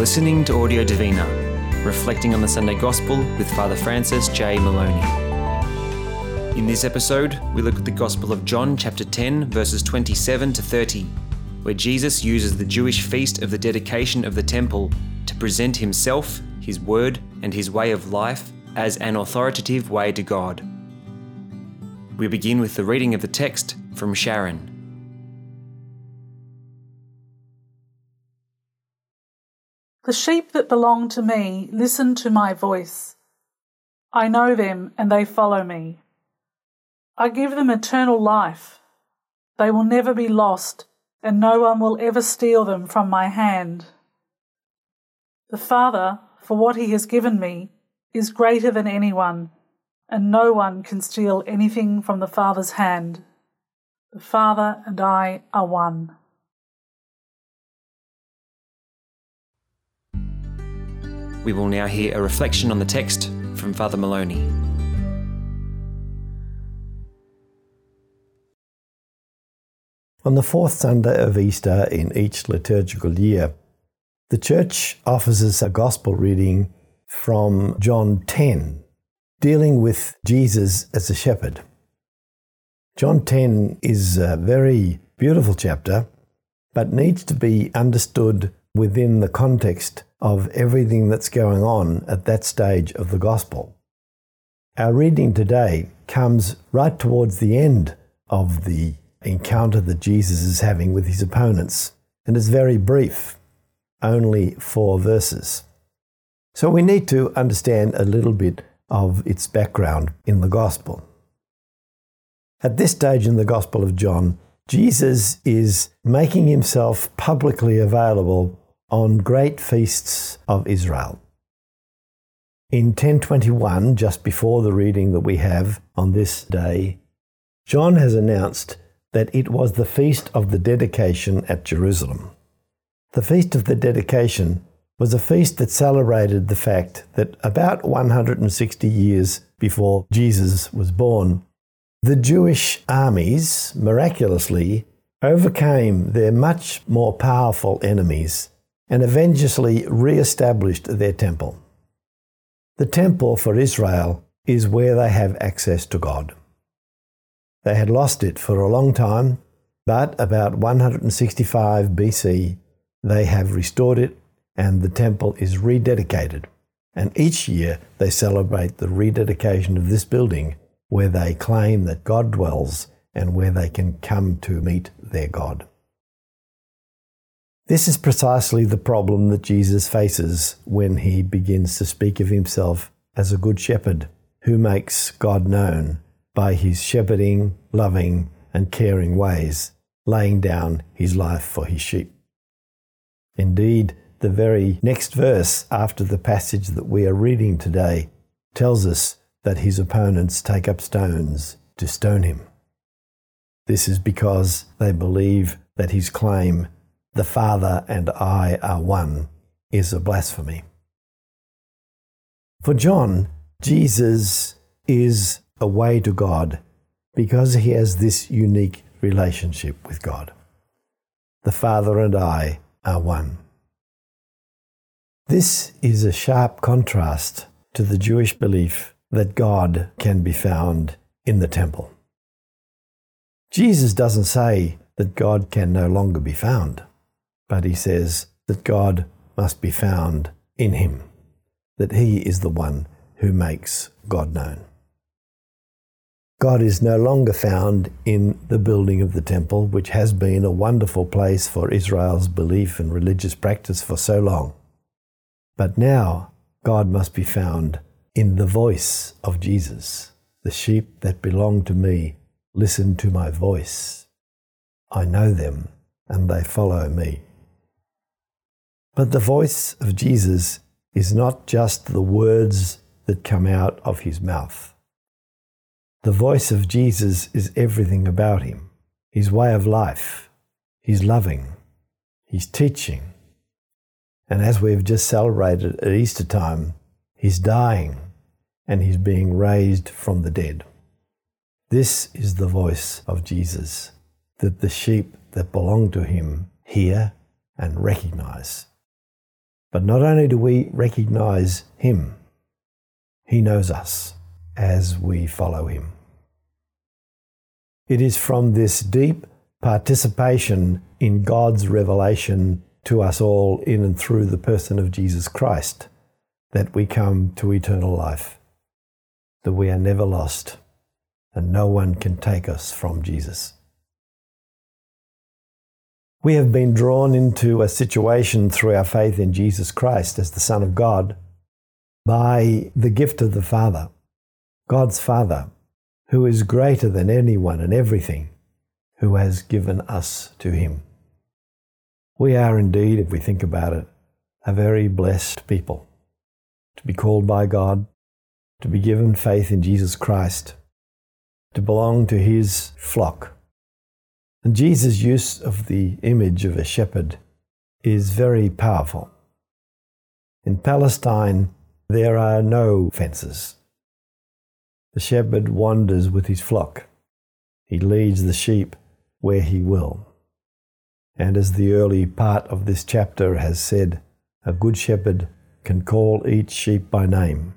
listening to Audio Divina, reflecting on the Sunday Gospel with Father Francis J. Maloney. In this episode, we look at the Gospel of John chapter 10, verses 27 to 30, where Jesus uses the Jewish feast of the dedication of the temple to present himself, his word, and his way of life as an authoritative way to God. We begin with the reading of the text from Sharon. The sheep that belong to me listen to my voice. I know them and they follow me. I give them eternal life. They will never be lost, and no one will ever steal them from my hand. The Father, for what he has given me, is greater than anyone, and no one can steal anything from the Father's hand. The Father and I are one. We will now hear a reflection on the text from Father Maloney. On the fourth Sunday of Easter in each liturgical year, the Church offers us a Gospel reading from John 10, dealing with Jesus as a shepherd. John 10 is a very beautiful chapter, but needs to be understood within the context of everything that's going on at that stage of the Gospel. Our reading today comes right towards the end of the encounter that Jesus is having with his opponents, and is very brief, only 4 verses. So we need to understand a little bit of its background in the Gospel. At this stage in the Gospel of John, Jesus is making himself publicly available on great feasts of Israel. In 1021, just before the reading that we have on this day, John has announced that it was the Feast of the Dedication at Jerusalem. The Feast of the Dedication was a feast that celebrated the fact that about 160 years before Jesus was born, the Jewish armies miraculously overcame their much more powerful enemies and eventually re-established their temple. The temple for Israel is where they have access to God. They had lost it for a long time, but about 165 BC, they have restored it and the temple is rededicated. And each year they celebrate the rededication of this building where they claim that God dwells and where they can come to meet their God. This is precisely the problem that Jesus faces when he begins to speak of himself as a good shepherd who makes God known by his shepherding, loving and caring ways, laying down his life for his sheep. Indeed, the very next verse after the passage that we are reading today tells us that his opponents take up stones to stone him. This is because they believe that his claim, "The Father and I are one," is a blasphemy. For John, Jesus is a way to God because he has this unique relationship with God. The Father and I are one. This is a sharp contrast to the Jewish belief that God can be found in the temple. Jesus doesn't say that God can no longer be found, but he says that God must be found in him, that he is the one who makes God known. God is no longer found in the building of the temple, which has been a wonderful place for Israel's belief and religious practice for so long. But now God must be found in the voice of Jesus. The sheep that belong to me listen to my voice. I know them and they follow me. But the voice of Jesus is not just the words that come out of his mouth. The voice of Jesus is everything about him, his way of life, his loving, his teaching, and as we've just celebrated at Easter time, his dying and his being raised from the dead. This is the voice of Jesus that the sheep that belong to him hear and recognize. But not only do we recognize him, he knows us as we follow him. It is from this deep participation in God's revelation to us all in and through the person of Jesus Christ that we come to eternal life, that we are never lost, and no one can take us from Jesus. We have been drawn into a situation through our faith in Jesus Christ as the Son of God by the gift of the Father, God's Father, who is greater than anyone and everything, who has given us to him. We are indeed, if we think about it, a very blessed people, to be called by God, to be given faith in Jesus Christ, to belong to his flock. And Jesus' use of the image of a shepherd is very powerful. In Palestine, there are no fences. The shepherd wanders with his flock. He leads the sheep where he will. And as the early part of this chapter has said, a good shepherd can call each sheep by name,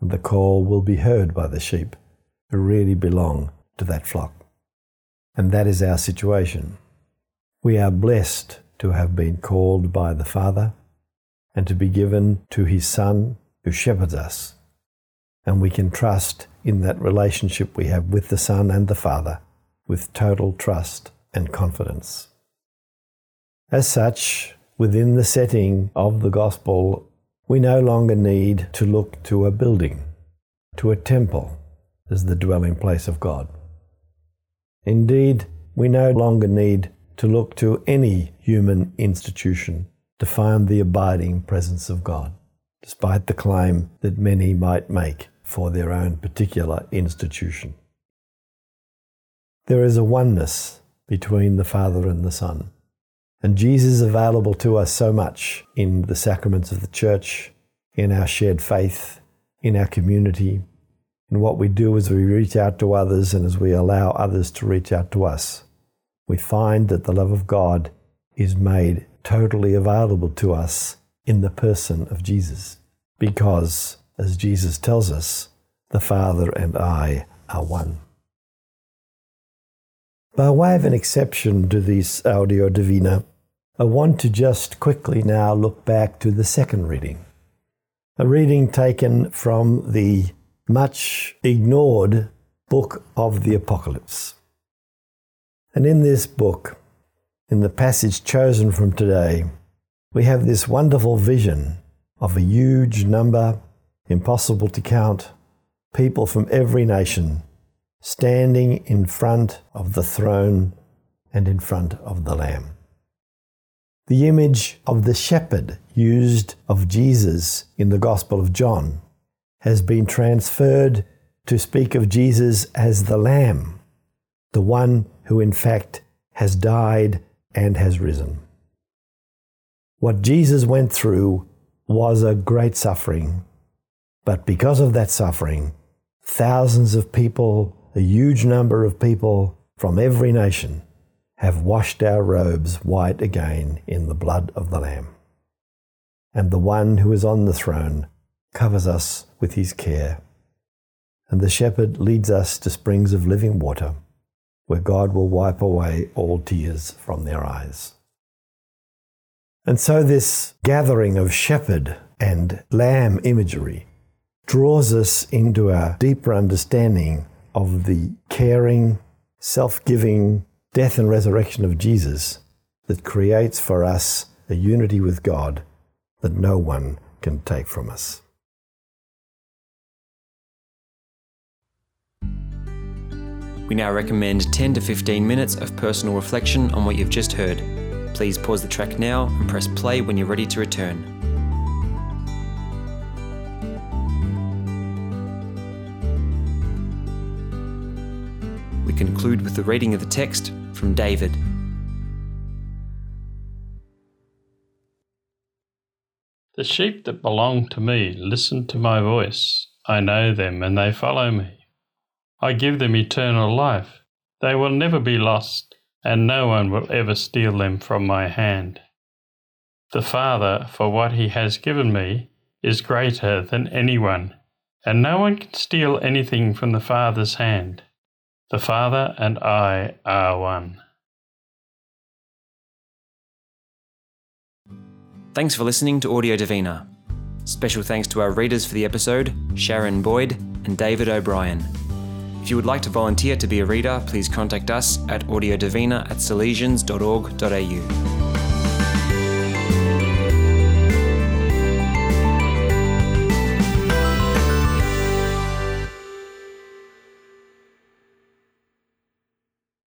and the call will be heard by the sheep who really belong to that flock. And that is our situation. We are blessed to have been called by the Father and to be given to his Son who shepherds us. And we can trust in that relationship we have with the Son and the Father with total trust and confidence. As such, within the setting of the Gospel, we no longer need to look to a building, to a temple as the dwelling place of God. Indeed, we no longer need to look to any human institution to find the abiding presence of God, despite the claim that many might make for their own particular institution. There is a oneness between the Father and the Son, and Jesus is available to us so much in the sacraments of the Church, in our shared faith, in our community, and what we do as we reach out to others and as we allow others to reach out to us, we find that the love of God is made totally available to us in the person of Jesus. Because, as Jesus tells us, the Father and I are one. By way of an exception to this Audio Divina, I want to just quickly now look back to the second reading. A reading taken from the much ignored book of the Apocalypse. And in this book, in the passage chosen from today, we have this wonderful vision of a huge number, impossible to count, people from every nation standing in front of the throne and in front of the Lamb. The image of the shepherd used of Jesus in the Gospel of John has been transferred to speak of Jesus as the Lamb, the one who in fact has died and has risen. What Jesus went through was a great suffering, but because of that suffering, thousands of people, a huge number of people from every nation, have washed our robes white again in the blood of the Lamb. And the one who is on the throne covers us with his care, and the shepherd leads us to springs of living water, where God will wipe away all tears from their eyes. And so this gathering of shepherd and lamb imagery draws us into a deeper understanding of the caring, self-giving death and resurrection of Jesus that creates for us a unity with God that no one can take from us. We now recommend 10 to 15 minutes of personal reflection on what you've just heard. Please pause the track now and press play when you're ready to return. We conclude with the reading of the text from David. The sheep that belong to me listen to my voice. I know them and they follow me. I give them eternal life. They will never be lost, and no one will ever steal them from my hand. The Father, for what he has given me, is greater than anyone, and no one can steal anything from the Father's hand. The Father and I are one. Thanks for listening to Audio Divina. Special thanks to our readers for the episode, Sharon Boyd and David O'Brien. If you would like to volunteer to be a reader, please contact us at audiodivina@salesians.org.au.